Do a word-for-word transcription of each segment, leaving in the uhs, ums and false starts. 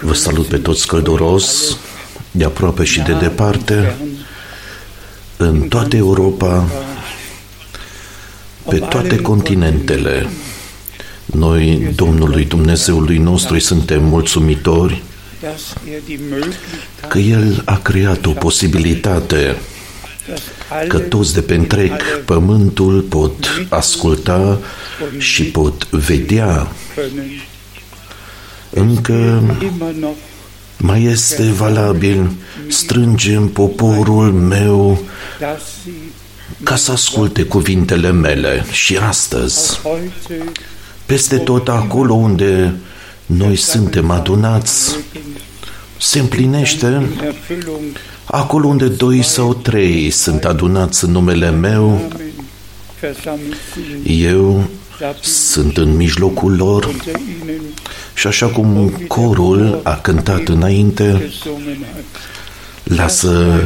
Vă salut pe toți călduros, de aproape și de departe, în toată Europa, pe toate continentele. Noi, Domnului Dumnezeului nostru, suntem mulțumitori că El a creat o posibilitate că toți de pe întreg pământul pot asculta și pot vedea. Încă mai este valabil, strângem poporul meu ca să asculte cuvintele mele și astăzi. Peste tot acolo unde noi suntem adunați, se împlinește acolo unde doi sau trei sunt adunați în numele meu, eu sunt în mijlocul lor și așa cum corul a cântat înainte, lasă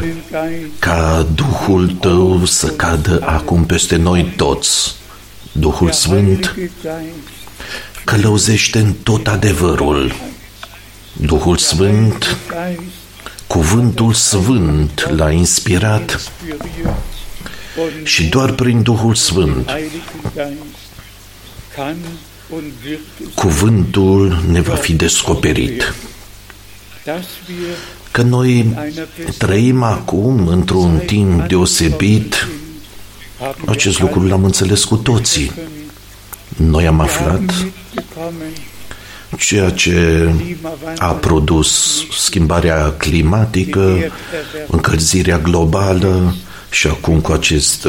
ca Duhul Tău să cadă acum peste noi toți. Duhul Sfânt călăuzește în tot adevărul. Duhul Sfânt, Cuvântul Sfânt l-a inspirat și doar prin Duhul Sfânt Cuvântul ne va fi descoperit. Că noi trăim acum într-un timp deosebit, acest lucru l-am înțeles cu toții. Noi am aflat ceea ce a produs schimbarea climatică, încălzirea globală și acum cu acest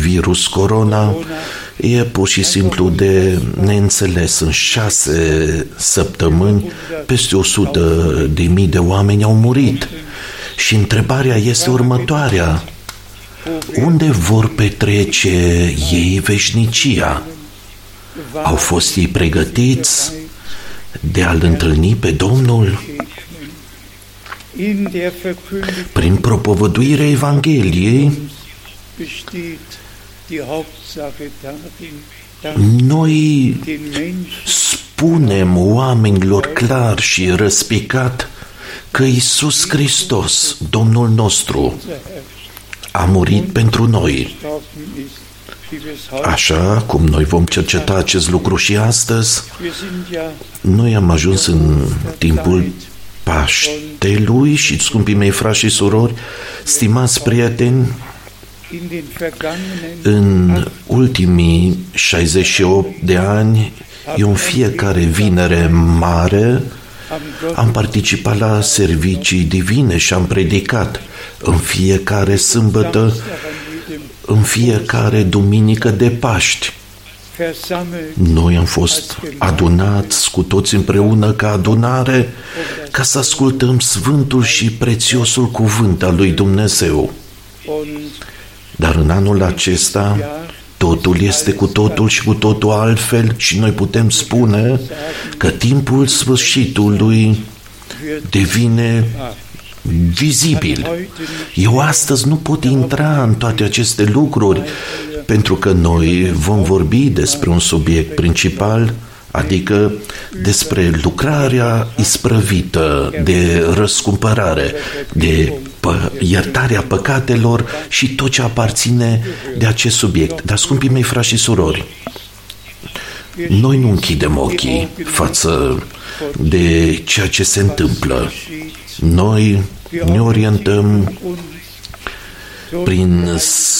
virus corona, e pur și simplu de neînțeles. În șase săptămâni, peste o sută de mii de oameni au murit. Și întrebarea este următoarea. Unde vor petrece ei veșnicia? Au fost ei pregătiți de a-L întâlni pe Domnul? Prin propovăduirea Evangheliei, noi spunem oamenilor clar și răspicat că Iisus Hristos, Domnul nostru, a murit pentru noi. Așa cum noi vom cerceta acest lucru și astăzi, noi am ajuns în timpul Paștelui și, scumpii mei frați și surori, stimați prieteni, în ultimii șaizeci și opt de ani, eu în fiecare vinere mare am participat la servicii divine și am predicat în fiecare sâmbătă, în fiecare duminică de Paști. Noi am fost adunați cu toți împreună ca adunare ca să ascultăm sfântul și prețiosul cuvânt al lui Dumnezeu. Dar în anul acesta totul este cu totul și cu totul altfel și noi putem spune că timpul sfârșitului devine vizibil. Eu astăzi nu pot intra în toate aceste lucruri pentru că noi vom vorbi despre un subiect principal, adică despre lucrarea isprăvită de răscumpărare, de pă- iertarea păcatelor și tot ce aparține de acest subiect. Dar, scumpii mei frați și surori, noi nu închidem ochii față de ceea ce se întâmplă. Noi ne orientăm prin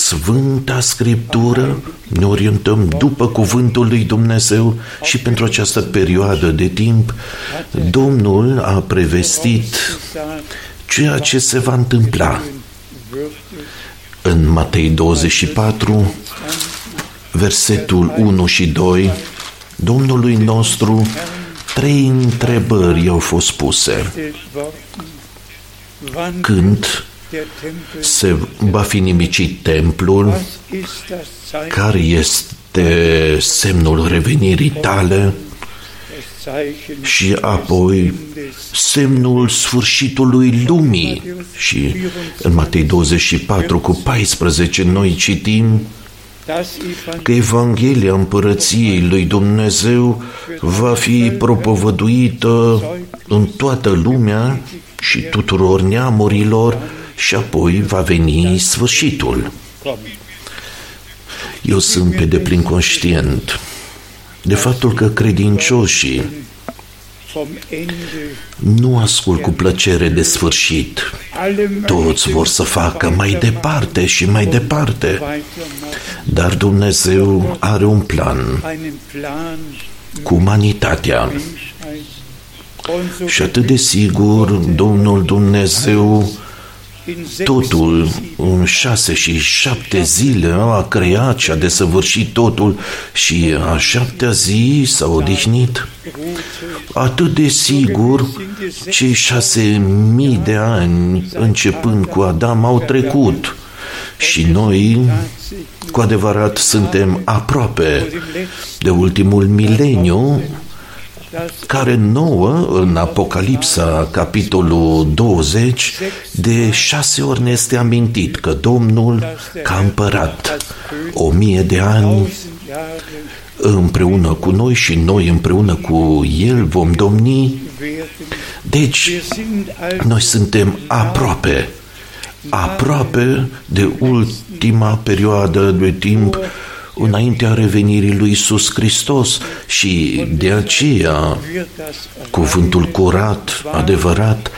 Sfânta Scriptură, ne orientăm după Cuvântul lui Dumnezeu și pentru această perioadă de timp Domnul a prevestit ceea ce se va întâmpla. În Matei douăzeci și patru, versetul unu și doi, Domnului nostru trei întrebări au fost puse. Când se va fi nimicit templul, care este semnul revenirii tale și apoi semnul sfârșitului lumii. Și în Matei douăzeci și patru cu paisprezece noi citim că Evanghelia Împărăției lui Dumnezeu va fi propovăduită în toată lumea și tuturor neamurilor și apoi va veni sfârșitul. Eu sunt pe deplin conștient de faptul că credincioșii nu ascult cu plăcere de sfârșit. Toți vor să facă mai departe și mai departe. Dar Dumnezeu are un plan cu umanitatea. Și atât de sigur, Domnul Dumnezeu totul în șase și șapte zile a creat și a desăvârșit totul și a șaptea zi s-a odihnit. Atât de sigur, cei șase mii de ani începând cu Adam au trecut și noi cu adevărat suntem aproape de ultimul mileniu, care nouă, în Apocalipsa, capitolul douăzeci, de șase ori ne este amintit că Domnul a împărat o mie de ani împreună cu noi și noi împreună cu El vom domni. Deci, noi suntem aproape, aproape de ultima perioadă de timp înaintea revenirii lui Iisus Hristos și de aceea cuvântul curat, adevărat,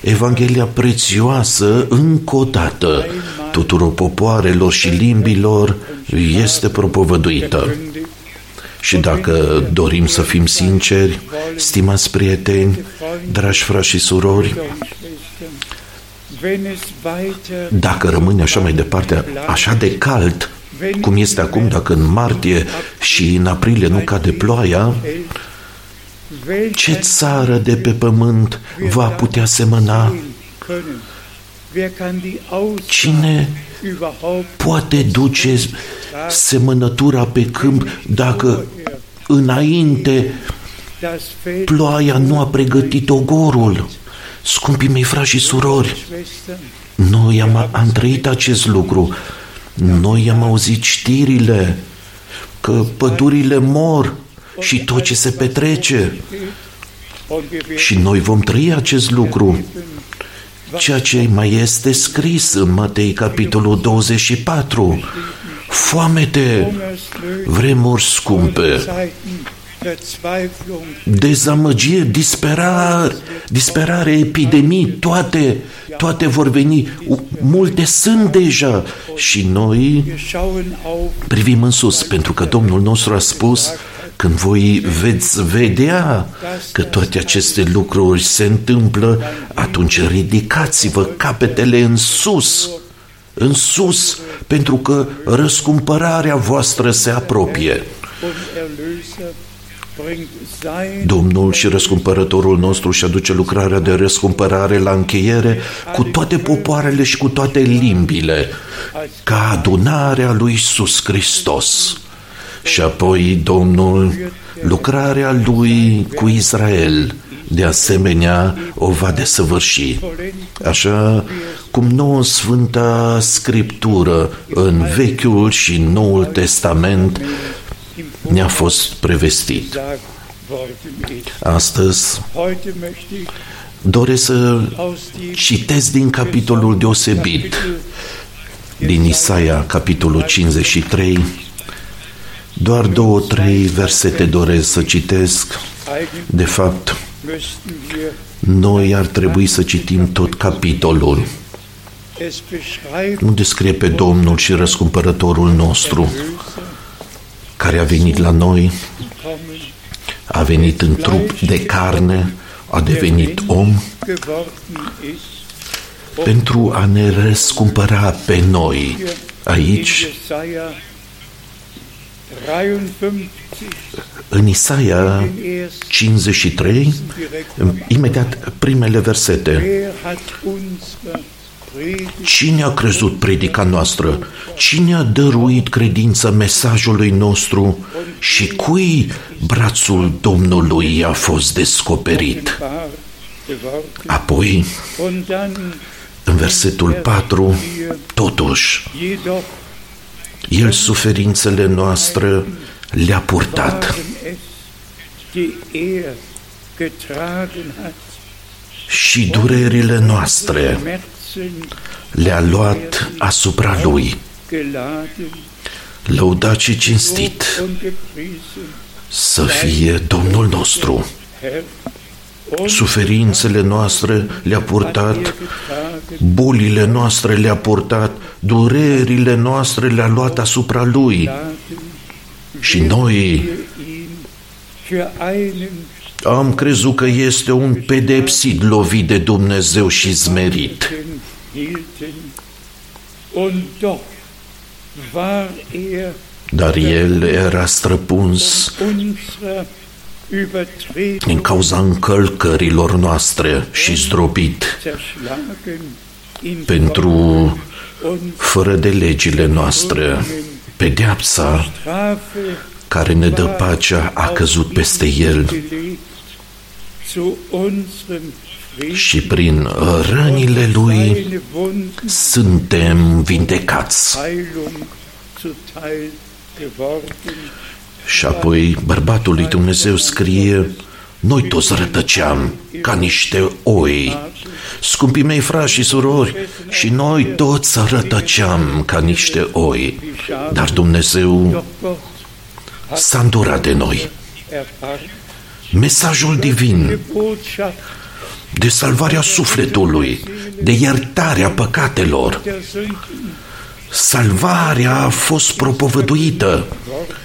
Evanghelia prețioasă încă o dată tuturor popoarelor și limbilor este propovăduită. Și dacă dorim să fim sinceri, stimați prieteni, dragi frați și surori, dacă rămâne așa mai departe, așa de cald, cum este acum, dacă în martie și în aprilie nu cade ploaia, ce țară de pe pământ va putea semăna? Cine poate duce semănătura pe câmp dacă înainte ploaia nu a pregătit ogorul? Scumpii mei frați și surori, noi am, am trăit acest lucru. Noi am auzit știrile că pădurile mor și tot ce se petrece și noi vom trăi acest lucru, ceea ce mai este scris în Matei capitolul douăzeci și patru, foamete, vremuri scumpe, dezamăgire, disperare, disperare, epidemii, toate, toate vor veni, multe sunt deja și noi privim în sus, pentru că Domnul nostru a spus, când voi veți vedea că toate aceste lucruri se întâmplă, atunci ridicați-vă capetele în sus, în sus, pentru că răscumpărarea voastră se apropie. Domnul și răscumpărătorul nostru și aduce lucrarea de răscumpărare la încheiere cu toate popoarele și cu toate limbile, ca adunarea lui Iisus Hristos. Și apoi Domnul, lucrarea lui cu Israel, de asemenea o va desăvârși. Așa cum nouă Sfânta Scriptură în Vechiul și Noul Testament ne-a fost prevestit. Astăzi doresc să citesc din capitolul deosebit, din Isaia, capitolul cincizeci și trei, doar două, trei versete doresc să citesc. De fapt, noi ar trebui să citim tot capitolul, unde scrie pe Domnul și răscumpărătorul nostru, care a venit la noi, a venit în trup de carne, a devenit om, pentru a ne răscumpăra pe noi. Aici, în Isaia cincizeci și trei, imediat primele versete, cine a crezut predica noastră? Cine a dăruit credința mesajului nostru? Și cui brațul Domnului a fost descoperit? Apoi, în versetul patru, totuși, El suferințele noastre le-a purtat și durerile noastre le-a luat asupra Lui. Lăudat și cinstit să fie Domnul nostru. Suferințele noastre le-a purtat, bolile noastre le-a purtat, durerile noastre le-a luat asupra Lui. Și noi am crezut că este un pedepsit lovit de Dumnezeu și zmerit. Dar El era străpuns din cauza încălcărilor noastre și zdrobit pentru fără de legile noastre. Pedeapsa care ne dă pacea a căzut peste El și prin rănile Lui suntem vindecați. Și apoi bărbatul lui Dumnezeu scrie: noi toți rătăceam ca niște oi. Scumpii mei frați și surori, și noi toți rătăceam ca niște oi, dar Dumnezeu s-a îndurat de noi. Mesajul divin de salvarea sufletului, de iertarea păcatelor, salvarea a fost propovăduită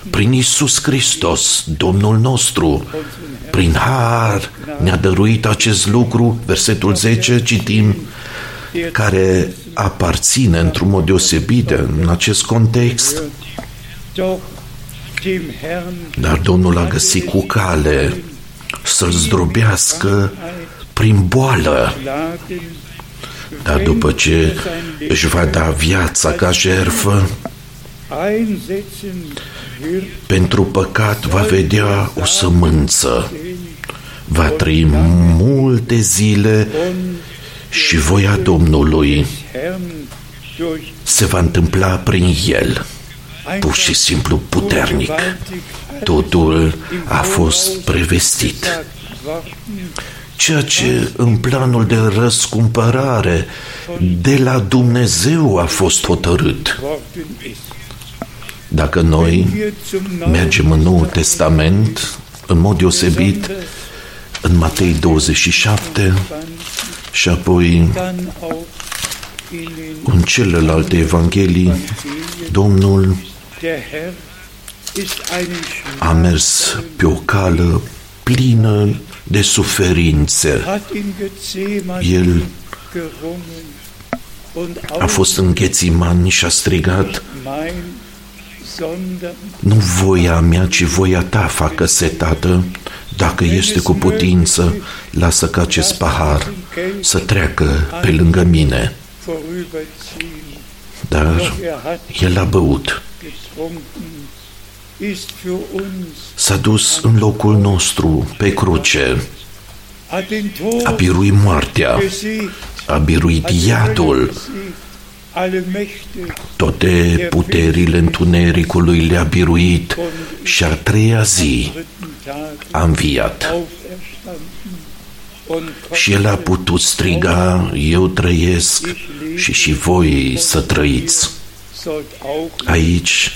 prin Iisus Hristos, Domnul nostru. Prin har ne-a dăruit acest lucru, versetul zece, citim, care aparține într-un mod deosebit în acest context. Dar Domnul a găsit cu cale să-l zdrobească prin boală. Dar după ce își va da viața ca jertfă pentru păcat, va vedea o sămânță, va trăi multe zile și voia Domnului se va întâmpla prin el, pur și simplu puternic. Totul a fost prevestit. Ceea ce în planul de răscumpărare de la Dumnezeu a fost hotărât. Dacă noi mergem în Noul Testament, în mod deosebit în Matei douăzeci și șapte și apoi în celelalte evanghelii, Domnul a mers pe o cală plină de suferințe. El a fost în Ghețimani și a strigat: nu voia mea, ci voia ta facă-se, Tată, dacă este cu putință, lasă ca acest pahar să treacă pe lângă mine. Dar el a băut. S-a dus în locul nostru pe cruce, a biruit moartea, a biruit iadul, toate puterile întunericului le-a biruit și a treia zi a înviat. Și el a putut striga: eu trăiesc și și voi să trăiți. Aici,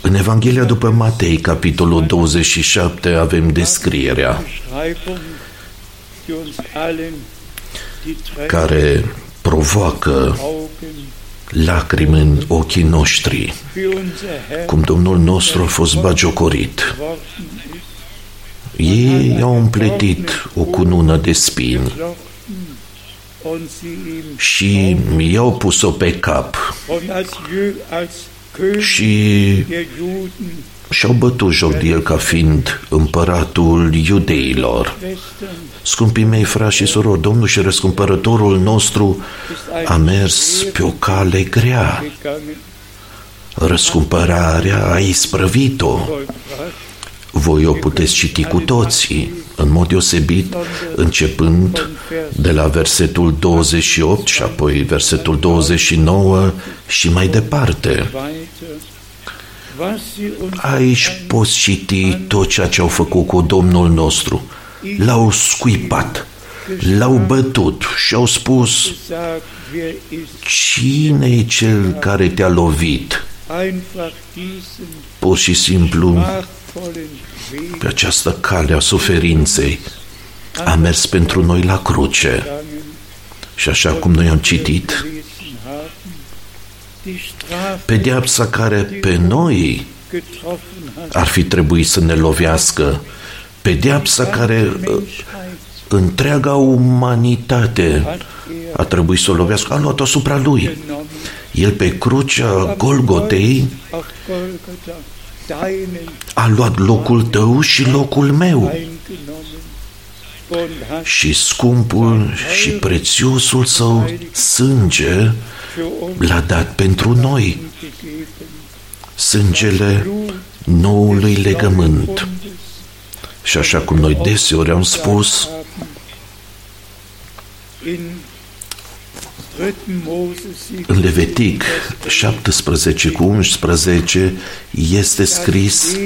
în Evanghelia după Matei, capitolul douăzeci și șapte, avem descrierea care provoacă lacrimi în ochii noștri, cum Domnul nostru a fost bagiocorit. Ei au împletit o cunună de spini și i-au pus-o pe cap și și-au bătut joc de el ca fiind împăratul iudeilor. Scumpii mei frați și surori, Domnul și răscumpărătorul nostru a mers pe o cale grea. Răscumpărarea a isprăvit-o. Voi o puteți citi cu toții. în mod deosebit, începând de la versetul douăzeci și opt și apoi versetul douăzeci și nouă și mai departe. Aici poți citi tot ceea ce au făcut cu Domnul nostru. L-au scuipat, l-au bătut și au spus: cine e cel care te-a lovit? Pur și simplu, pe această cale a suferinței a mers pentru noi la cruce. Și așa cum noi am citit, pedeapsa care pe noi ar fi trebuit să ne lovească, pedeapsa care întreaga umanitate a trebuit să o lovească, a luat-o asupra lui. El pe crucea Golgotei a luat locul tău și locul meu. Și scumpul și prețiosul său sânge l-a dat pentru noi. Sângele noului legământ. Și așa cum noi deseori am spus, în Levitic șaptesprezece cu unsprezece este scris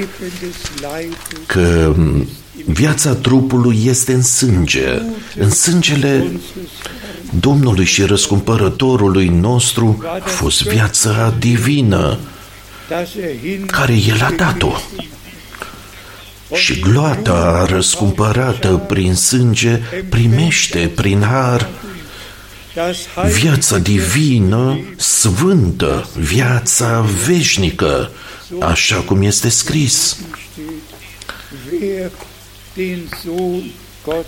că viața trupului este în sânge, în sângele Domnului și răscumpărătorului nostru a fost viața divină care El a dat-o. Și gloata răscumpărată prin sânge primește prin har viața divină, sfântă, viața veșnică, așa cum este scris.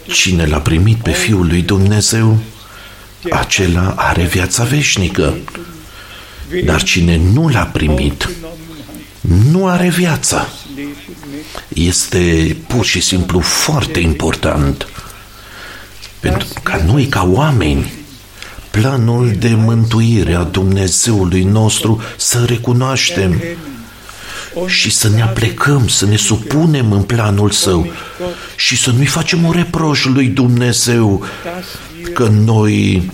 Cine l-a primit pe Fiul lui Dumnezeu, acela are viața veșnică. Dar cine nu l-a primit, nu are viața. Este pur și simplu foarte important pentru ca noi, ca oameni, planul de mântuire a Dumnezeului nostru să recunoaștem și să ne aplecăm, să ne supunem în planul Său și să nu-i facem un reproș lui Dumnezeu că noi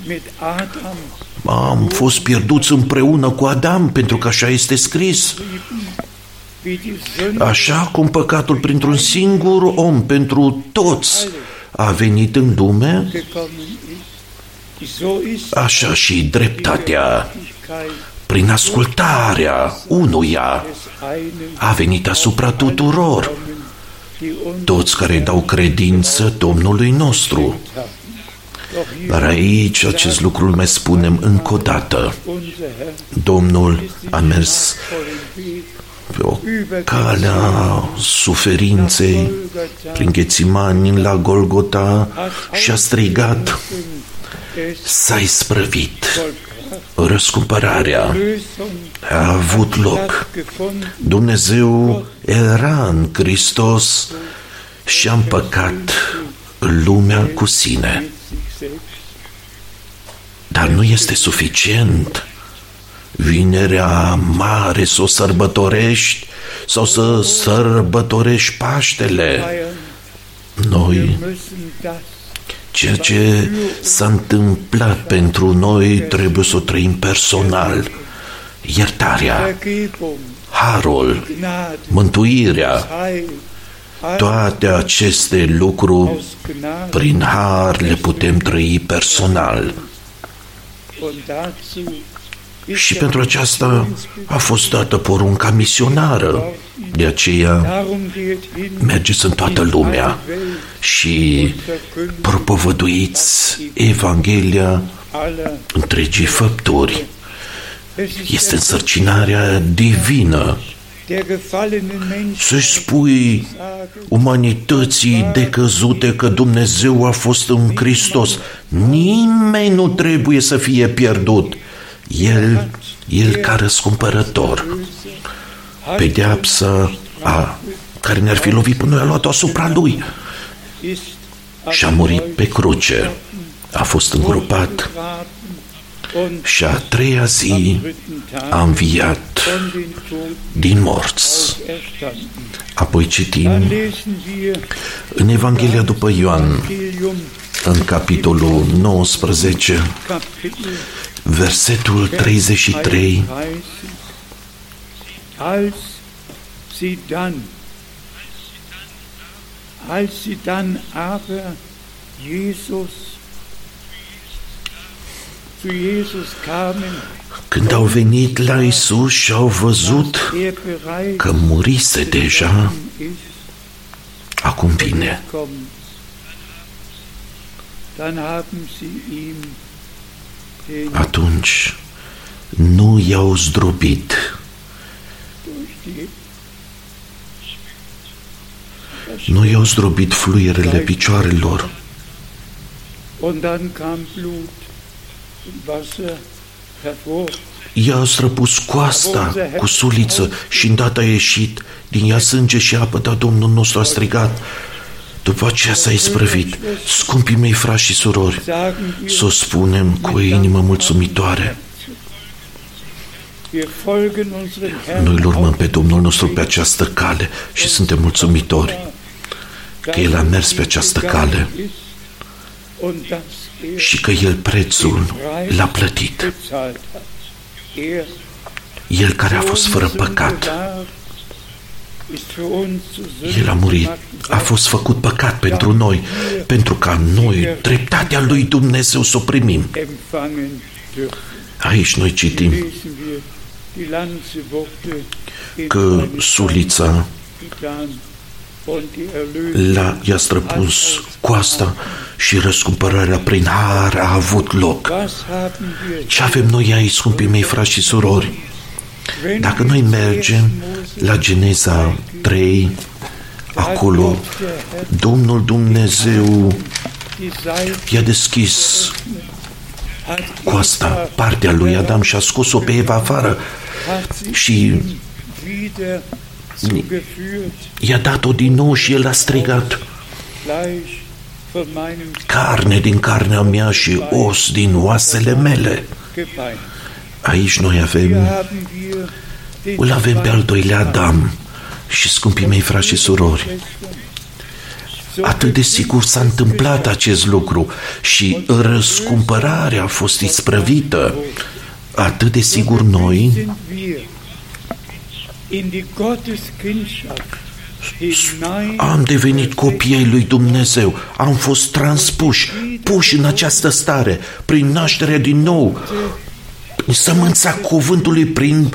am fost pierduți împreună cu Adam, pentru că așa este scris. Așa cum păcatul printr-un singur om, pentru toți, a venit în lume, așa și dreptatea, prin ascultarea unuia, a venit asupra tuturor, toți care dau credință Domnului nostru. Dar aici acest lucru îl mai spunem încă o dată. Domnul a mers pe o calea suferinței, prin Ghețimani la Golgota, și a strigat: s-a isprăvit, răscumpărarea a avut loc. Dumnezeu era în Hristos și a împăcat lumea cu sine. Dar nu este suficient. Vinerea mare să o sărbătorești sau să sărbătorești Paștele. Noi, ceea ce s-a întâmplat pentru noi, trebuie să o trăim personal. Iertarea, harul, mântuirea, toate aceste lucruri prin har le putem trăi personal. Și pentru aceasta a fost dată porunca misionară. De aceea mergeți în toată lumea și propovăduiți Evanghelia întregii făpturi. Este însărcinarea divină. Să-și spui umanității decăzute că Dumnezeu a fost în Hristos. Nimeni nu trebuie să fie pierdut. El, El ca răscumpărător, pedeapsa a, care ne-ar fi lovit până noi, a luat-o asupra Lui și a murit pe cruce. A fost îngropat și a treia zi a înviat din morți. Apoi citim în Evanghelia după Ioan, în capitolul nouăsprezece, versetul treizeci și trei, Als sie dann aber Jesus, zu Jesus kamen, când au venit la Isus și au văzut că murise deja, acum vine. Atunci nu i-au zdrobit Nu i-au zdrobit fluierele picioarelor. I-au străpus coasta cu suliță și îndată a ieșit din ea sânge și apă, dar Domnul nostru a strigat. După aceea s-a isprăvit. Scumpii mei frați și surori, să o spunem cu o inimă mulțumitoare. Noi îl urmăm pe Domnul nostru pe această cale și suntem mulțumitori că El a mers pe această cale și că El prețul l-a plătit. El care a fost fără păcat, El a murit, a fost făcut păcat pentru noi, pentru ca noi dreptatea lui Dumnezeu să o primim. Aici noi citim că sulița la, i-a străpuns coasta și răscumpărarea prin har a avut loc. Ce avem noi aici, scumpii mei frați și surori? Dacă noi mergem la Geneza trei, acolo Domnul Dumnezeu i-a deschis coasta, partea lui Adam, și a scos-o pe Eva afară și i-a dat-o din nou și el a strigat, carne din carnea mea și os din oasele mele. Aici noi avem, îl avem pe al doilea Adam și, scumpii mei frați și surori, atât de sigur s-a întâmplat acest lucru și răscumpărarea a fost isprăvită. Atât de sigur noi am devenit copii ai lui Dumnezeu, am fost transpuși, puși în această stare prin nașterea din nou, sămânța cuvântului, prin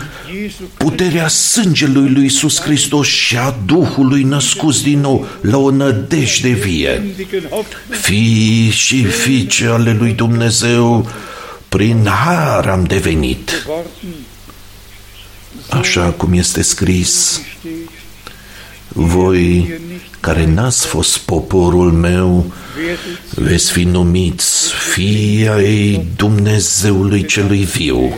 puterea sângelui lui Iisus Hristos și a Duhului născut din nou la o nădejde vie. Fii și fiice ale lui Dumnezeu, prin har am devenit. Așa cum este scris, voi care n-ați fost poporul meu, veți fi numiți fii ai Dumnezeului celui viu.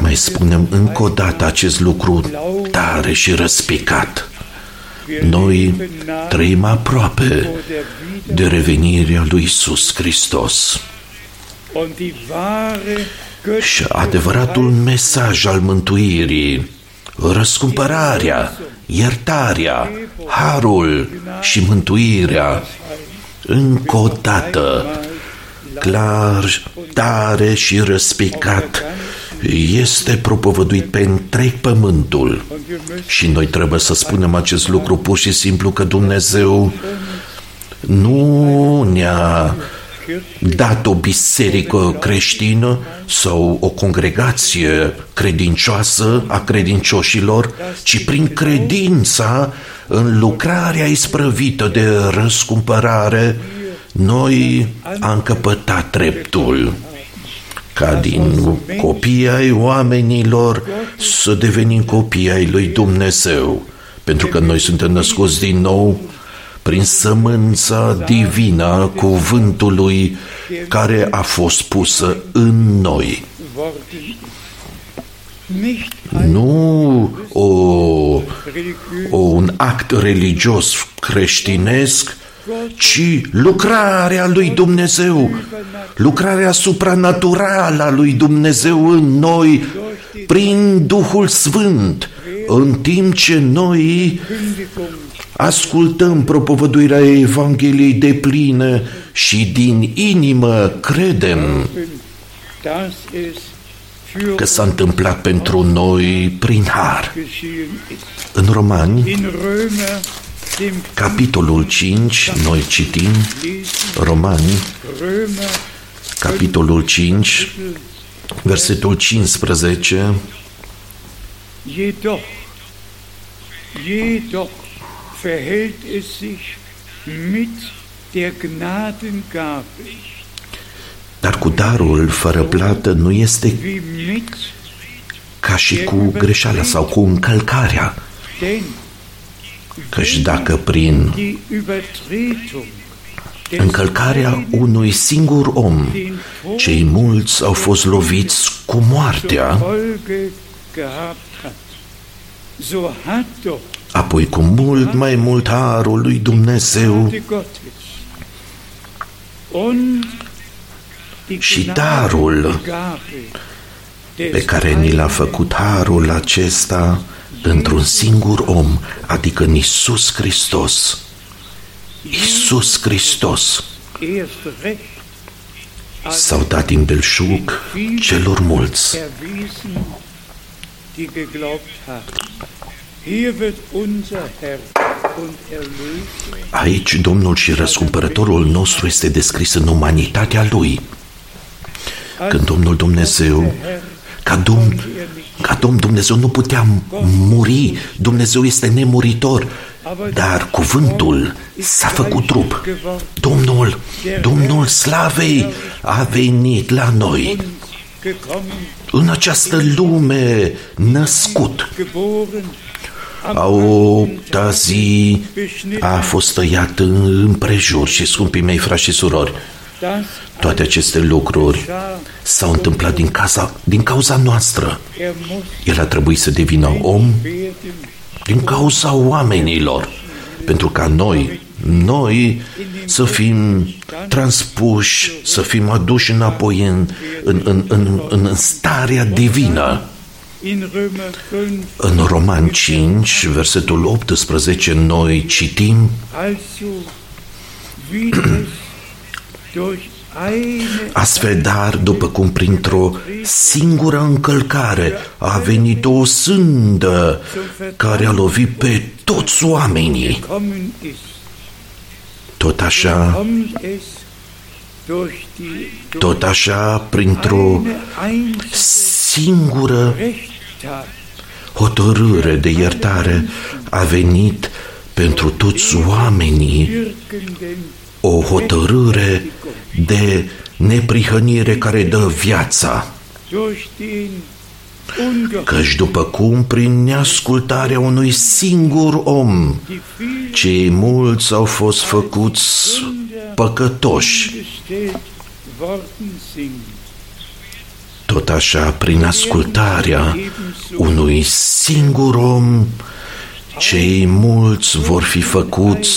Mai spunem încă o dată acest lucru tare și răspicat. Noi trăim aproape de revenirea lui Iisus Hristos. Și adevăratul mesaj al mântuirii, răscumpărarea, iertarea, harul și mântuirea, încă o dată, clar, tare și răspicat, este propovăduit pe întreg pământul. Și noi trebuie să spunem acest lucru pur și simplu, că Dumnezeu nu ne-a dat o biserică creștină sau o congregație credincioasă a credincioșilor, ci prin credința în lucrarea isprăvită de răscumpărare, noi am căpătat dreptul ca din copii ai oamenilor să devenim copii ai lui Dumnezeu, pentru că noi suntem născuți din nou prin sămânța divină a cuvântului care a fost pusă în noi. Nu o, o, un act religios creștinesc, ci lucrarea lui Dumnezeu, lucrarea supranaturală a lui Dumnezeu în noi, prin Duhul Sfânt, în timp ce noi ascultăm propovăduirea Evangheliei de plină și din inimă credem că s-a întâmplat pentru noi prin har. În Romani, capitolul cinci, noi citim Romani, capitolul cinci, versetul cincisprezece. Jedoch, jedoch verhält es sich mit der Gnadengabe. Dar cu darul fără plată nu este ca și cu greșeala sau cu încălcarea. Căci dacă prin încălcarea unui singur om cei mulți au fost loviți cu moartea, apoi cu mult mai mult harul lui Dumnezeu și darul pe care ni l-a făcut harul acesta într-un singur om, adică în Iisus Hristos. Iisus Hristos s-au dat din belșug celor mulți. Aici Domnul și răscumpărătorul nostru este descris în umanitatea Lui. Când Domnul Dumnezeu, ca Domn, ca Domn Dumnezeu nu putea muri, Dumnezeu este nemuritor, dar cuvântul s-a făcut trup. Domnul, Domnul Slavei a venit la noi, în această lume născut. A opta zi a fost tăiat împrejur și, scumpii mei frați și surori, toate aceste lucruri s-au întâmplat din, casa, din cauza noastră. El a trebuit să devină om din cauza oamenilor, pentru ca noi, noi să fim transpuși, să fim aduși înapoi în, în, în, în, în starea divină. În Roman cinci, versetul optsprezece, noi citim: astfel, dar, după cum printr-o singură încălcare a venit o sândă care a lovit pe toți oamenii, tot așa, tot așa, printr-o singură hotărâre de iertare a venit pentru toți oamenii o hotărâre de neprihănire care dă viața. Căci după cum prin neascultarea unui singur om cei mulți au fost făcuți păcătoși, tot așa prin ascultarea unui singur om cei mulți vor fi făcuți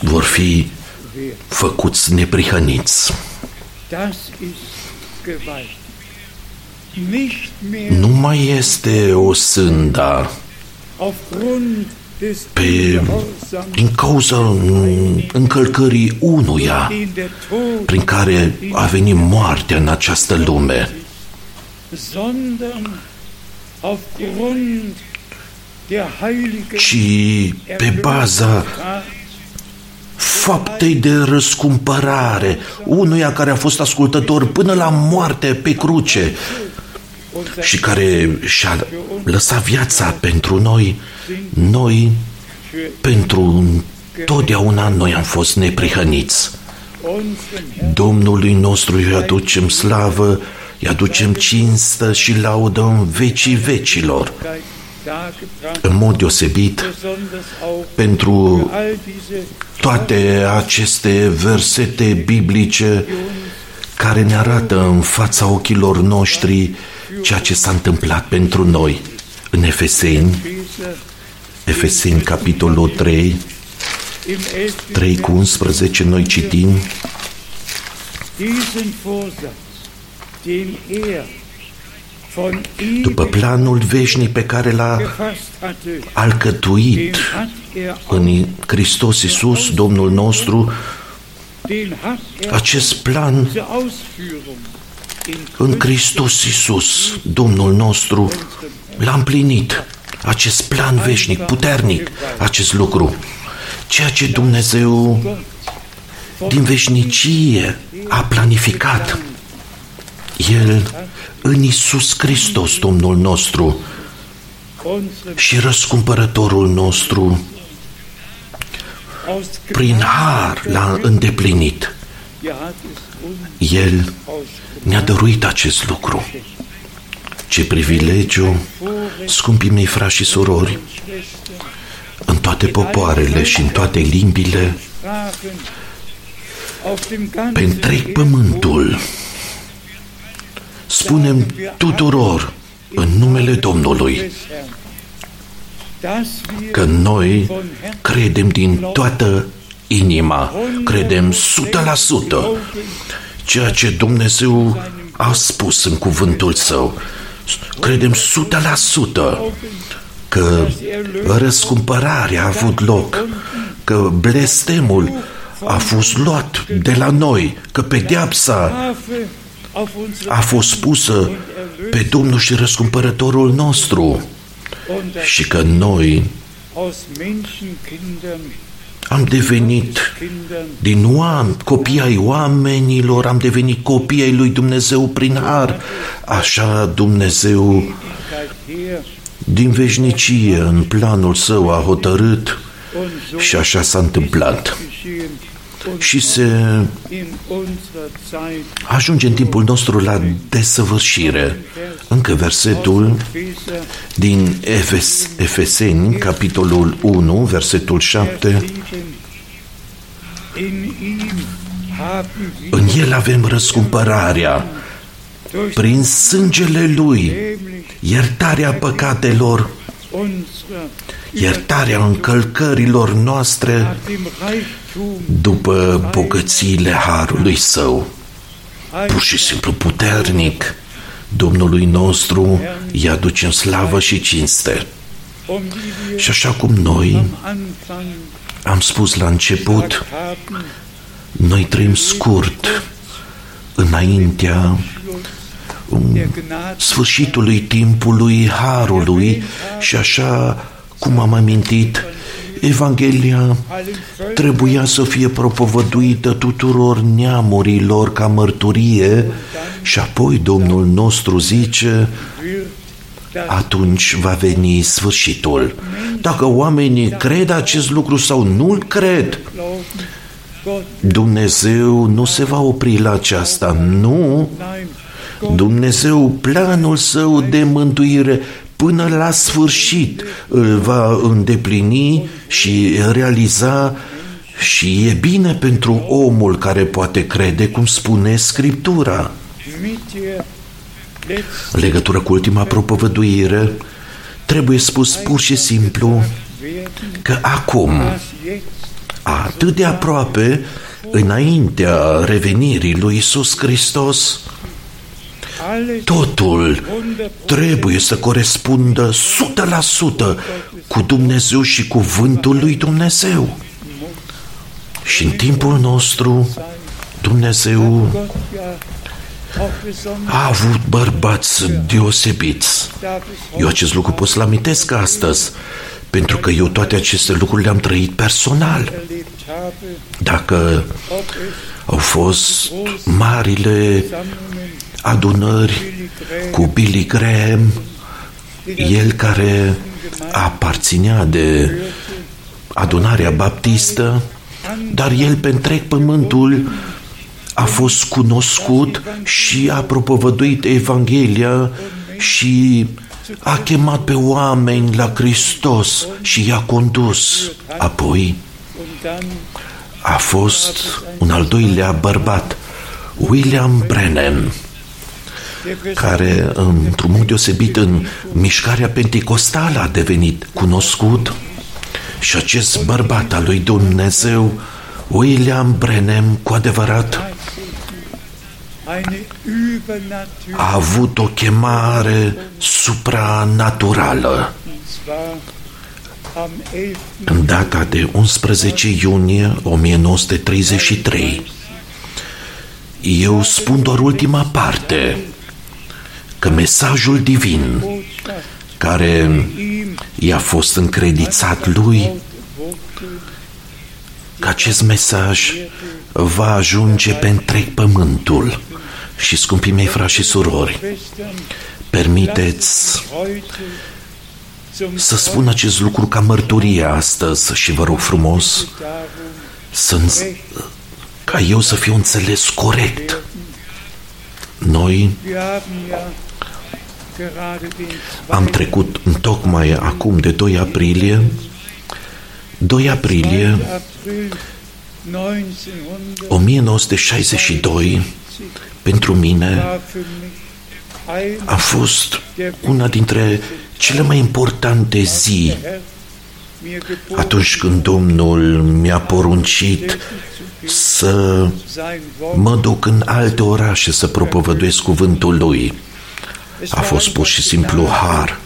vor fi făcuți neprihăniți. Nu mai este o sânda pe, din cauza încălcării unuia prin care a venit moartea în această lume, ci pe baza faptei de răscumpărare unuia care a fost ascultător până la moarte pe cruce și care și-a lăsat viața pentru noi, noi pentru totdeauna noi am fost neprihăniți. Domnului nostru îi aducem slavă, îi aducem cinstă și laudă în vecii vecilor. În mod deosebit, pentru toate aceste versete biblice care ne arată în fața ochilor noștri ceea ce s-a întâmplat pentru noi. În Efeseni, Efeseni, capitolul trei, trei cu unsprezece, noi citim: după planul veșnic pe care l-a alcătuit în Hristos Iisus, Domnul nostru, acest plan în Hristos Iisus, Domnul nostru, l-a împlinit. Acest plan veșnic, puternic, acest lucru, ceea ce Dumnezeu din veșnicie a planificat, El în Iisus Hristos, Domnul nostru și răscumpărătorul nostru, prin har l-a îndeplinit. El ne-a dăruit acest lucru. Ce privilegiu, scumpii mei frați și surori, în toate popoarele și în toate limbile, pe întreg pământul, spunem tuturor în numele Domnului că noi credem din toată inima, credem sută la sută ceea ce Dumnezeu a spus în cuvântul Său. Credem sută la sută că răscumpărarea a avut loc, că blestemul a fost luat de la noi, că pedeapsa a fost pusă pe Domnul și răscumpărătorul nostru și că noi am devenit din oameni, copii ai oamenilor, am devenit copii ai lui Dumnezeu prin har. Așa Dumnezeu din veșnicie în planul Său a hotărât și așa s-a întâmplat. Și se ajunge în timpul nostru la desăvârșire. Încă versetul din Efes, Efeseni, capitolul unu, versetul șapte: în El avem răscumpărarea prin sângele Lui, iertarea păcatelor, iertarea încălcărilor noastre după bogățiile harului Său. Pur și simplu puternic, Domnului nostru îi aducem slavă și cinste. Și așa cum noi am spus la început, noi trăim scurt înaintea sfârșitului timpului harului și așa cum am amintit, Evanghelia trebuia să fie propovăduită tuturor neamurilor ca mărturie și apoi Domnul nostru zice: atunci va veni sfârșitul. Dacă oamenii cred acest lucru sau nu-l cred, Dumnezeu nu se va opri la aceasta, nu. Dumnezeu, planul Său de mântuire până la sfârșit îl va îndeplini și realiza, și e bine pentru omul care poate crede, cum spune Scriptura. În legătură cu ultima propovăduire, trebuie spus pur și simplu că acum, atât de aproape, înaintea revenirii lui Iisus Hristos, totul trebuie să corespundă o sută la sută cu Dumnezeu și cuvântul lui Dumnezeu. Și în timpul nostru, Dumnezeu a avut bărbați deosebiți. Eu acest lucru pot să-l amintesc astăzi, pentru că eu toate aceste lucruri le-am trăit personal. Dacă au fost marile adunări cu Billy Graham, el care aparținea de adunarea baptistă, dar el pe întreg pământul a fost cunoscut și a propovăduit Evanghelia și a chemat pe oameni la Hristos și i-a condus. Apoi a fost un al doilea bărbat, William Branham, care, într-un mod deosebit, în mișcarea penticostală a devenit cunoscut, și acest bărbat al lui Dumnezeu, William Branham, cu adevărat, a avut o chemare supranaturală. În data de unsprezece iunie o mie nouă sute treizeci și trei, eu spun doar ultima parte, că mesajul divin care i-a fost încredințat lui, că acest mesaj va ajunge pe întreg pământul. Și, scumpii mei frați și surori, permiteți să spun acest lucru ca mărturie astăzi și vă rog frumos să, ca eu să fiu înțeles corect. Noi am trecut tocmai acum de doi aprilie, doi aprilie o mie nouă sute șaizeci și doi, pentru mine a fost una dintre cele mai importante zi, atunci când Domnul mi-a poruncit să mă duc în alte orașe să propovăduiesc cuvântul Lui. A fost pur și simplu har.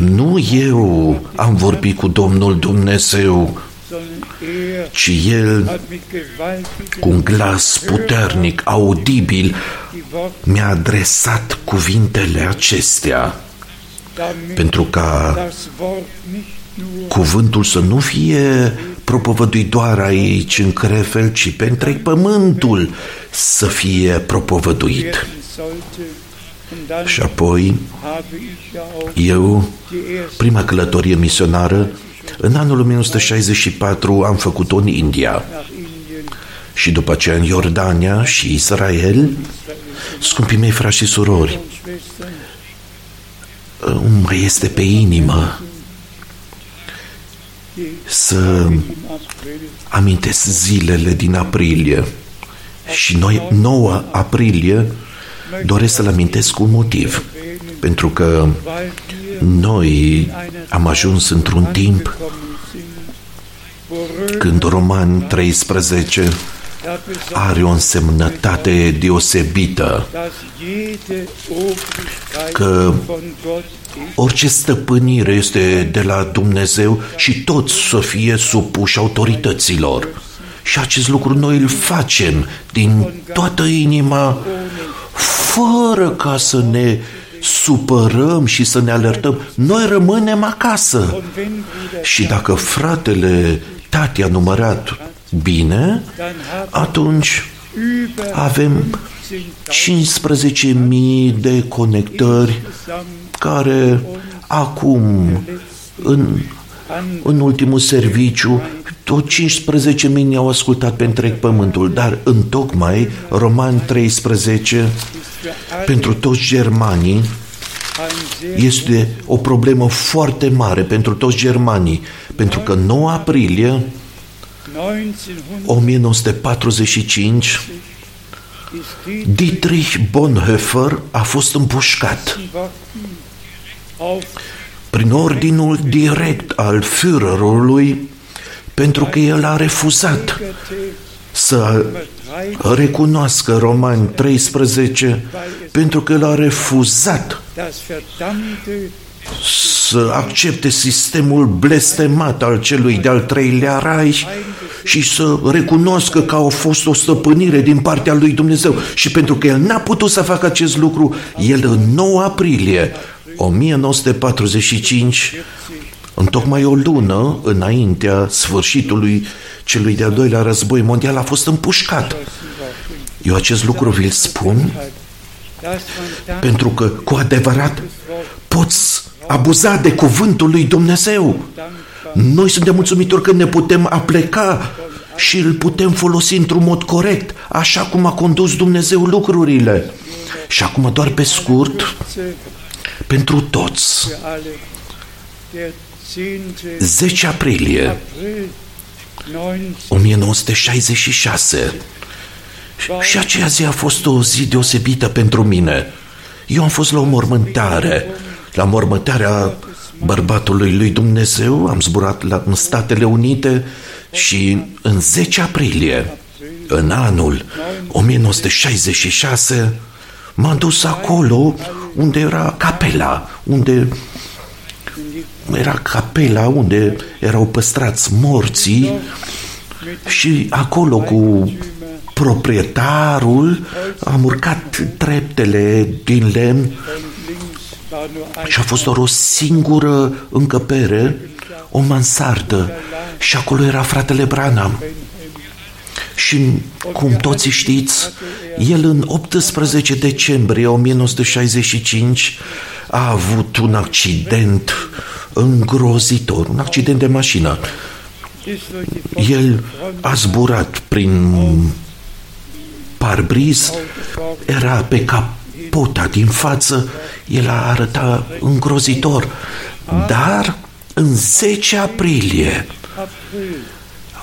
Nu eu am vorbit cu Domnul Dumnezeu, ci El, cu un glas puternic, audibil, mi-a adresat cuvintele acestea, pentru ca cuvântul să nu fie propovăduit doar aici în Krefeld, ci pe întreg pământul să fie propovăduit. Și apoi eu, prima călătorie misionară, în anul o mie nouă sute șaizeci și patru am făcut-o în India și după aceea în Iordania și Israel. Scumpii mei frați și surori, îmi mai este pe inimă să amintesc zilele din aprilie și noi, nouă aprilie, doresc să-l amintesc cu un motiv, pentru că noi am ajuns într-un timp când Romani treisprezece are o însemnătate deosebită, că orice stăpânire este de la Dumnezeu și toți să fie supuși autorităților. Și acest lucru noi îl facem din toată inima, fără ca să ne supărăm și să ne alertăm. Noi rămânem acasă. Și dacă fratele tati a numărat bine, atunci avem cincisprezece mii de conectări care acum, în, în ultimul serviciu, tot cincisprezece mii au ascultat pe întreg pământul, dar în tocmai Romani treisprezece, pentru toți germanii, este o problemă foarte mare, pentru toți germanii, pentru că nouă aprilie o mie nouă sute patruzeci și cinci, Dietrich Bonhoeffer a fost împușcat. Prin ordinul direct al Führerului, pentru că el a refuzat să recunoască Romani treisprezece, pentru că el a refuzat să accepte sistemul blestemat al celui de-al treilea Reich și să recunoască că a fost o stăpânire din partea lui Dumnezeu. Și pentru că el n-a putut să facă acest lucru, el în nouă aprilie o mie nouă sute patruzeci și cinci, întocmai o lună înaintea sfârșitului celui de-al doilea război mondial, a fost împușcat. Eu acest lucru vi-l spun pentru că, cu adevărat, poți abuza de cuvântul lui Dumnezeu. Noi suntem mulțumitori că ne putem apleca și îl putem folosi într-un mod corect, așa cum a condus Dumnezeu lucrurile. Și acum, doar pe scurt, pentru toți, zece aprilie o mie nouă sute șaizeci și șase Și aceea zi a fost o zi deosebită pentru mine. Eu am fost la o mormântare, la mormântarea bărbatului lui Dumnezeu, am zburat la, în Statele Unite și în zece aprilie, în anul o mie nouă sute șaizeci și șase, m-am dus acolo unde era capela, unde era capela, unde erau păstrați morții și acolo cu proprietarul am urcat treptele din lemn și a fost doar o singură încăpere, o mansardă, și acolo era fratele Branham. Și, cum toți știți, el în optsprezece decembrie o mie nouă sute șaizeci și cinci a avut un accident îngrozitor, un accident de mașină. El a zburat prin parbriz, era pe capota din față, el a arătat îngrozitor, dar în zece aprilie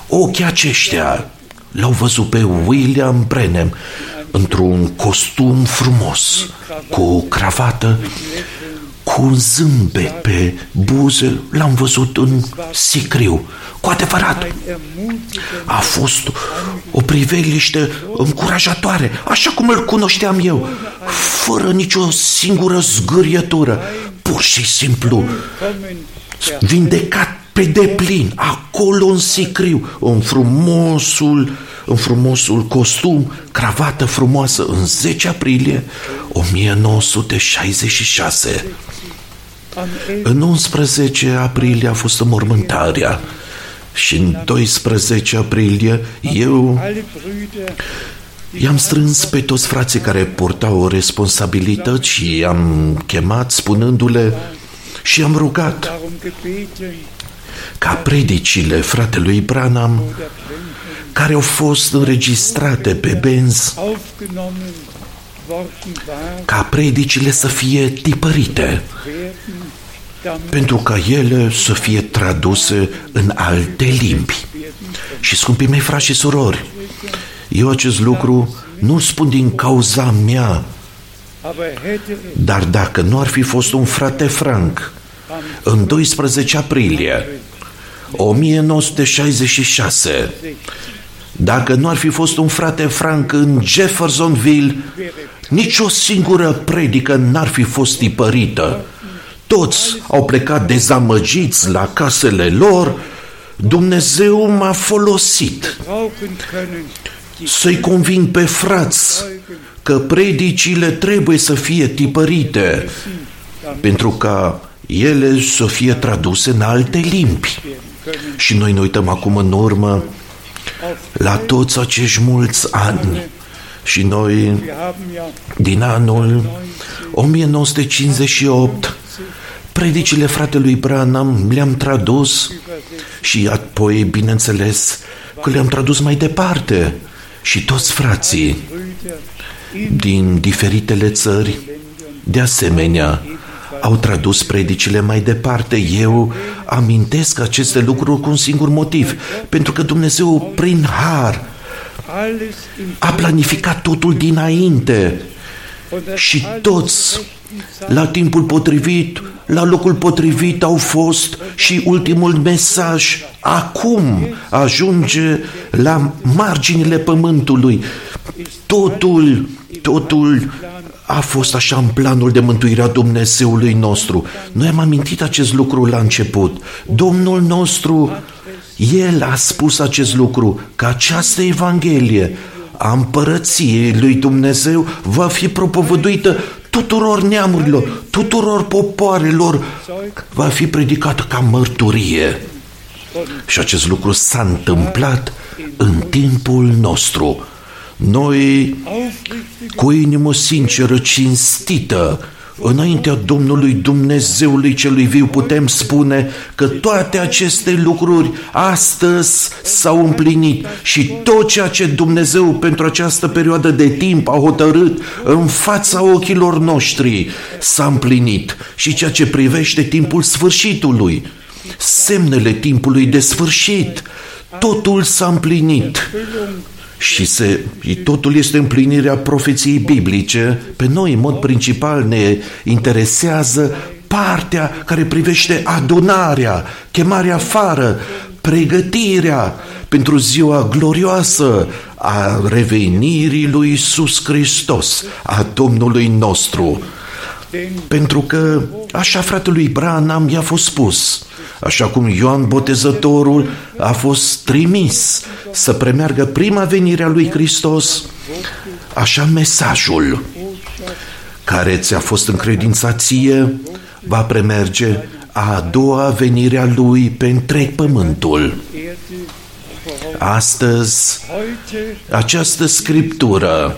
ochii aceștia l-au văzut pe William Branham într-un costum frumos, cu o cravată, cu un zâmbet pe buze, l-am văzut în sicriu. Cu adevărat, a fost o priveliște încurajatoare, așa cum îl cunoșteam eu, fără nicio singură zgârietură, pur și simplu vindecat pe deplin, acolo în sicriu, în frumosul, în frumosul costum, cravată frumoasă, în zece aprilie o mie nouă sute șaizeci și șase. În unsprezece aprilie a fost înmormântarea și în doisprezece aprilie eu i-am strâns pe toți frații care purtau o responsabilități și i-am chemat spunându-le și i-am rugat ca predicile fratelui Branham, care au fost înregistrate pe benzi, ca predicile să fie tipărite, pentru ca ele să fie traduse în alte limbi. Și, scumpii mei frați și surori, eu acest lucru nu spun din cauza mea, dar dacă nu ar fi fost un frate Frank, în doisprezece aprilie o mie nouă sute șaizeci și șase, dacă nu ar fi fost un frate Frank în Jeffersonville, nici o singură predică n-ar fi fost tipărită. Toți au plecat dezamăgiți la casele lor. Dumnezeu m-a folosit să-i conving pe frați că predicile trebuie să fie tipărite pentru ca ele să fie traduse în alte limbi. Și noi ne uităm acum în urmă la toți acești mulți ani și noi din anul o mie nouă sute cincizeci și opt predicile fratelui Branham le-am tradus și apoi, bineînțeles, că le-am tradus mai departe și toți frații din diferitele țări de asemenea au tradus predicile mai departe. Eu amintesc aceste lucruri cu un singur motiv, pentru că Dumnezeu, prin har, a planificat totul dinainte și toți, la timpul potrivit, la locul potrivit au fost și ultimul mesaj acum ajunge la marginile pământului. Totul, totul a fost așa în planul de mântuire a Dumnezeului nostru. Noi am amintit acest lucru la început. Domnul nostru, El a spus acest lucru, că această Evanghelie a împărăției lui Dumnezeu va fi propovăduită tuturor neamurilor, tuturor popoarelor, va fi predicată ca mărturie. Și acest lucru s-a întâmplat în timpul nostru. Noi, cu inimă sinceră, cinstită, înaintea Domnului Dumnezeului Celui Viu, putem spune că toate aceste lucruri astăzi s-au împlinit și tot ceea ce Dumnezeu pentru această perioadă de timp a hotărât în fața ochilor noștri s-a împlinit. Și ceea ce privește timpul sfârșitului, semnele timpului de sfârșit, totul s-a împlinit. Și se, totul este împlinirea profeției biblice. Pe noi, în mod principal, ne interesează partea care privește adunarea, chemarea afară, pregătirea pentru ziua glorioasă a revenirii lui Iisus Hristos, a Domnului nostru. Pentru că așa fratelui Branham i-a fost spus, așa cum Ioan Botezătorul a fost trimis să premeargă prima venire a lui Hristos, așa mesajul care ți-a fost încredințat ție va premerge a doua venire a lui pe întreg pământul. Astăzi, această scriptură,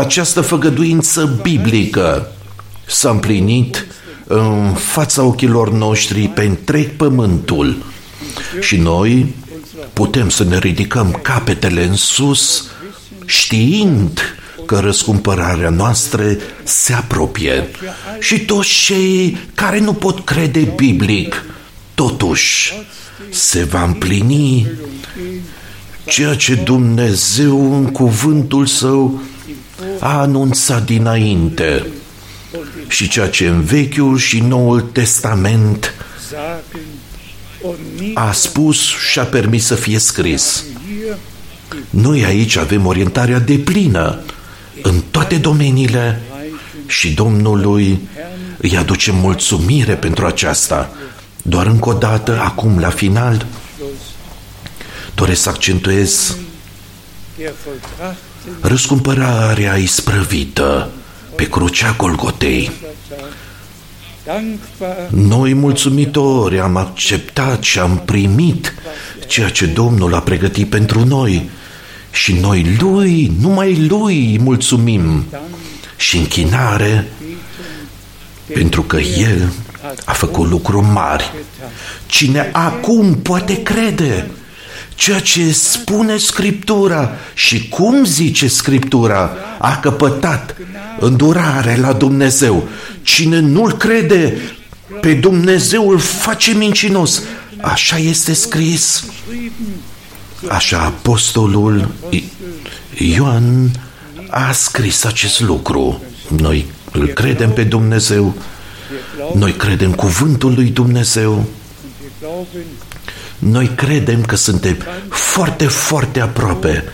această făgăduință biblică s-a împlinit în fața ochilor noștri pe întreg pământul și noi putem să ne ridicăm capetele în sus, știind că răscumpărarea noastră se apropie. Și toți cei care nu pot crede biblic, totuși se va împlini ceea ce Dumnezeu în cuvântul Său a anunțat dinainte și ceea ce în Vechiul și Noul Testament a spus și a permis să fie scris. Noi aici avem orientarea deplină în toate domeniile și Domnului îi aducem mulțumire pentru aceasta. Doar încă o dată, acum, la final, doresc să accentuez răscumpărarea isprăvită pe crucea Golgotei. Noi, mulțumitori, am acceptat și am primit ceea ce Domnul a pregătit pentru noi și noi Lui, numai Lui îi mulțumim și închinare, pentru că El a făcut lucruri mari. Cine acum poate crede ceea ce spune Scriptura și cum zice Scriptura, a căpătat îndurare la Dumnezeu. Cine nu-L crede pe Dumnezeu îl face mincinos. Așa este scris. Așa apostolul Ioan a scris acest lucru. Noi îl credem pe Dumnezeu, noi credem cuvântul lui Dumnezeu, noi credem că suntem foarte, foarte aproape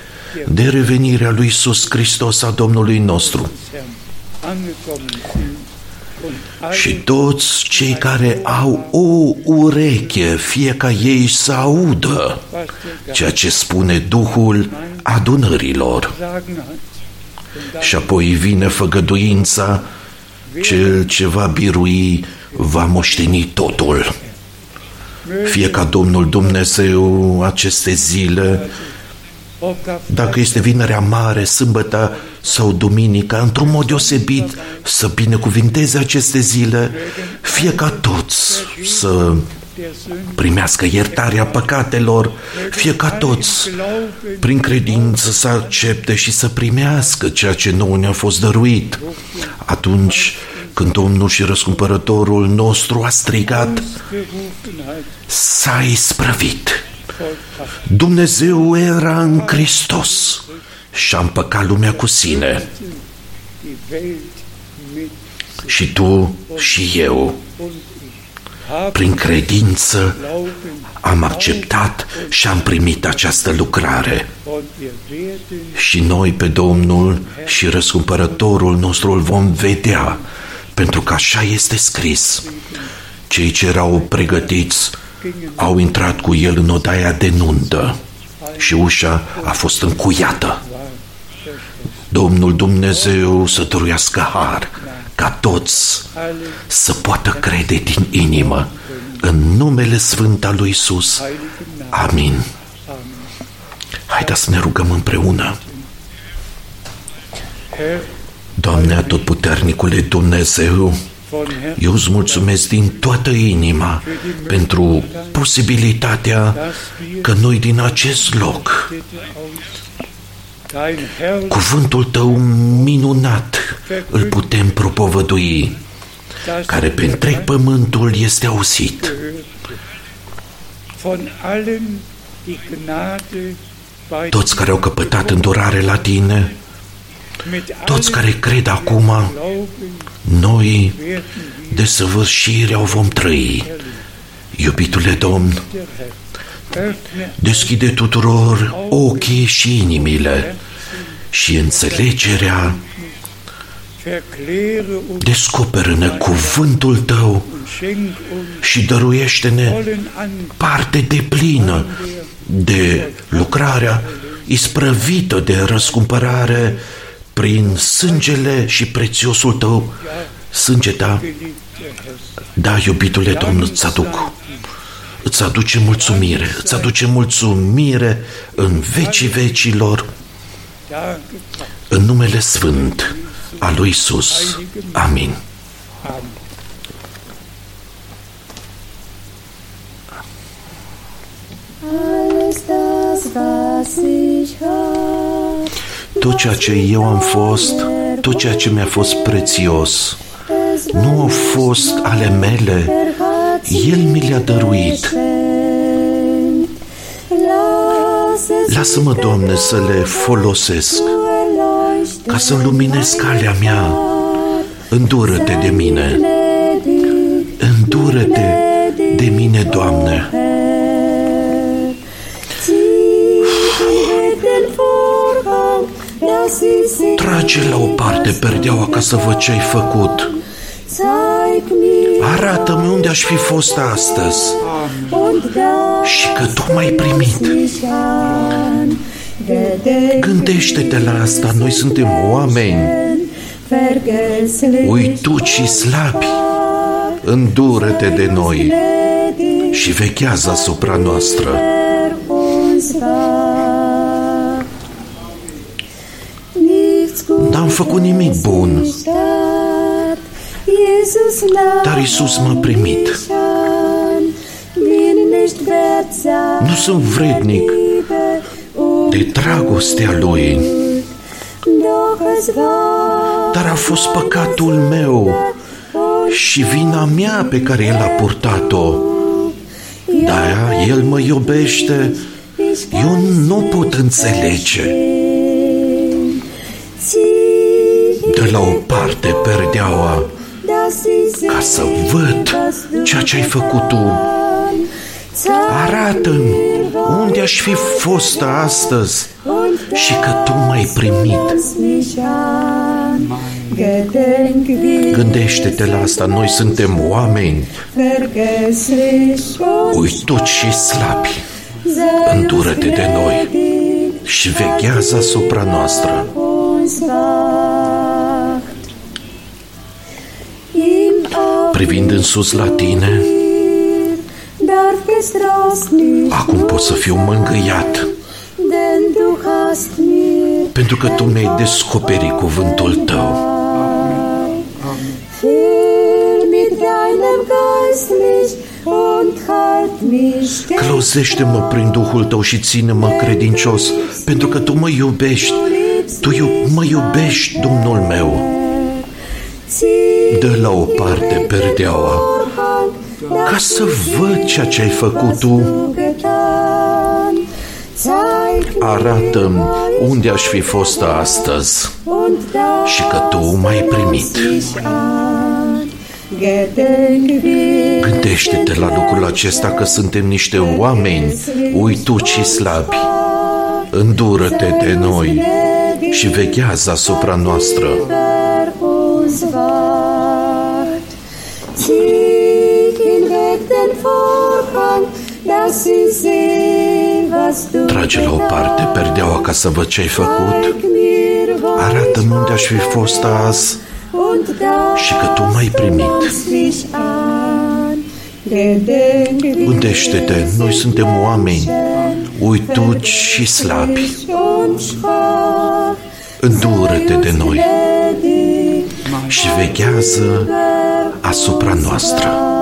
de revenirea lui Iisus Hristos, a Domnului nostru. Și toți cei care au o ureche, fie ca ei să audă ceea ce spune Duhul adunărilor. Și apoi vine făgăduința, cel ce va birui va moșteni totul. Fie ca Domnul Dumnezeu aceste zile, dacă este vinerea mare, sâmbătă sau duminica, într-un mod deosebit să binecuvinteze aceste zile, fie ca toți să primească iertarea păcatelor, fie ca toți prin credință să accepte și să primească ceea ce nouă ne-a fost dăruit. Atunci când Domnul și răscumpărătorul nostru a strigat, s-a isprăvit. Dumnezeu era în Hristos și a împăcat lumea cu sine. Și tu și eu, prin credință, am acceptat și am primit această lucrare. Și noi pe Domnul și răscumpărătorul nostru îl vom vedea, pentru că așa este scris. Cei ce erau pregătiți au intrat cu el în odaia de nuntă și ușa a fost încuiată. Domnul Dumnezeu să dăruiască har ca toți să poată crede din inimă, în numele sfânt al lui Iisus. Amin. Haideți să ne rugăm împreună. Doamne atotputernicule Dumnezeu, eu îți mulțumesc din toată inima pentru posibilitatea că noi din acest loc, cuvântul tău minunat, îl putem propovădui, care pe întreg pământul este auzit. toți care au căpătat îndurare la tine, toți care cred acum, noi desăvârșirea o vom trăi. Iubitule Domn, deschide tuturor ochii și inimile și înțelegerea, descoperă-ne cuvântul Tău și dăruiește-ne parte deplină de lucrarea isprăvită de răscumpărare prin sângele și prețiosul Tău, sânge Ta. Da, iubitule Domn, îți aduc. Îți aduce mulțumire, îți aduce mulțumire în vecii vecilor, în numele sfânt al lui Iisus. Amin. Tot ceea ce eu am fost, tot ceea ce mi-a fost prețios, nu au fost ale mele, El mi le-a dăruit. Lasă-mă, Doamne, să le folosesc, ca să-mi luminez calea mea. Îndură-te de mine, îndură-te de mine, Doamne. Trage la o parte perdeaua ca să văd ce ai făcut. Arată-mi unde aș fi fost astăzi și că Tu m-ai primit. Gândește-te la asta, noi suntem oameni uituci și slabi. Îndură-te de noi și vechează asupra noastră. N-am făcut nimic bun, dar Iisus m-a primit. Nu sunt vrednic de dragostea Lui, dar a fost păcatul meu și vina mea pe care El a purtat-o. De-aia El mă iubește, eu nu pot înțelege. Dă la o parte perdeaua ca să văd ceea ce ai făcut Tu. Arată-mi unde aș fi fost astăzi și că Tu m-ai primit. Gândește-te la asta, noi suntem oameni uituci și slabi. Îndură-te de noi și veghează asupra noastră. Privind în sus la Tine, acum pot să fiu mângâiat, pentru că Tu mi-ai descoperit cuvântul Tău. Călăuzește-mă prin Duhul Tău și ține-mă credincios, pentru că Tu mă iubești. Tu iub- mă iubești, Domnul meu. Dă la o parte perdeaua ca să văd ceea ce ai făcut Tu. Arată-mi unde aș fi fost astăzi și că Tu m-ai primit. Gândește-te la lucrul acesta, că suntem niște oameni uituci și slabi. Îndură-te de noi și veghează asupra noastră. Trage la o parte perdeaua ca să văd ce ai făcut. Arată-mi unde aș fi fost azi și că Tu m-ai primit. Gândește-te, noi suntem oameni uituci și slabi. Îndură-te de noi și veghează asupra noastră.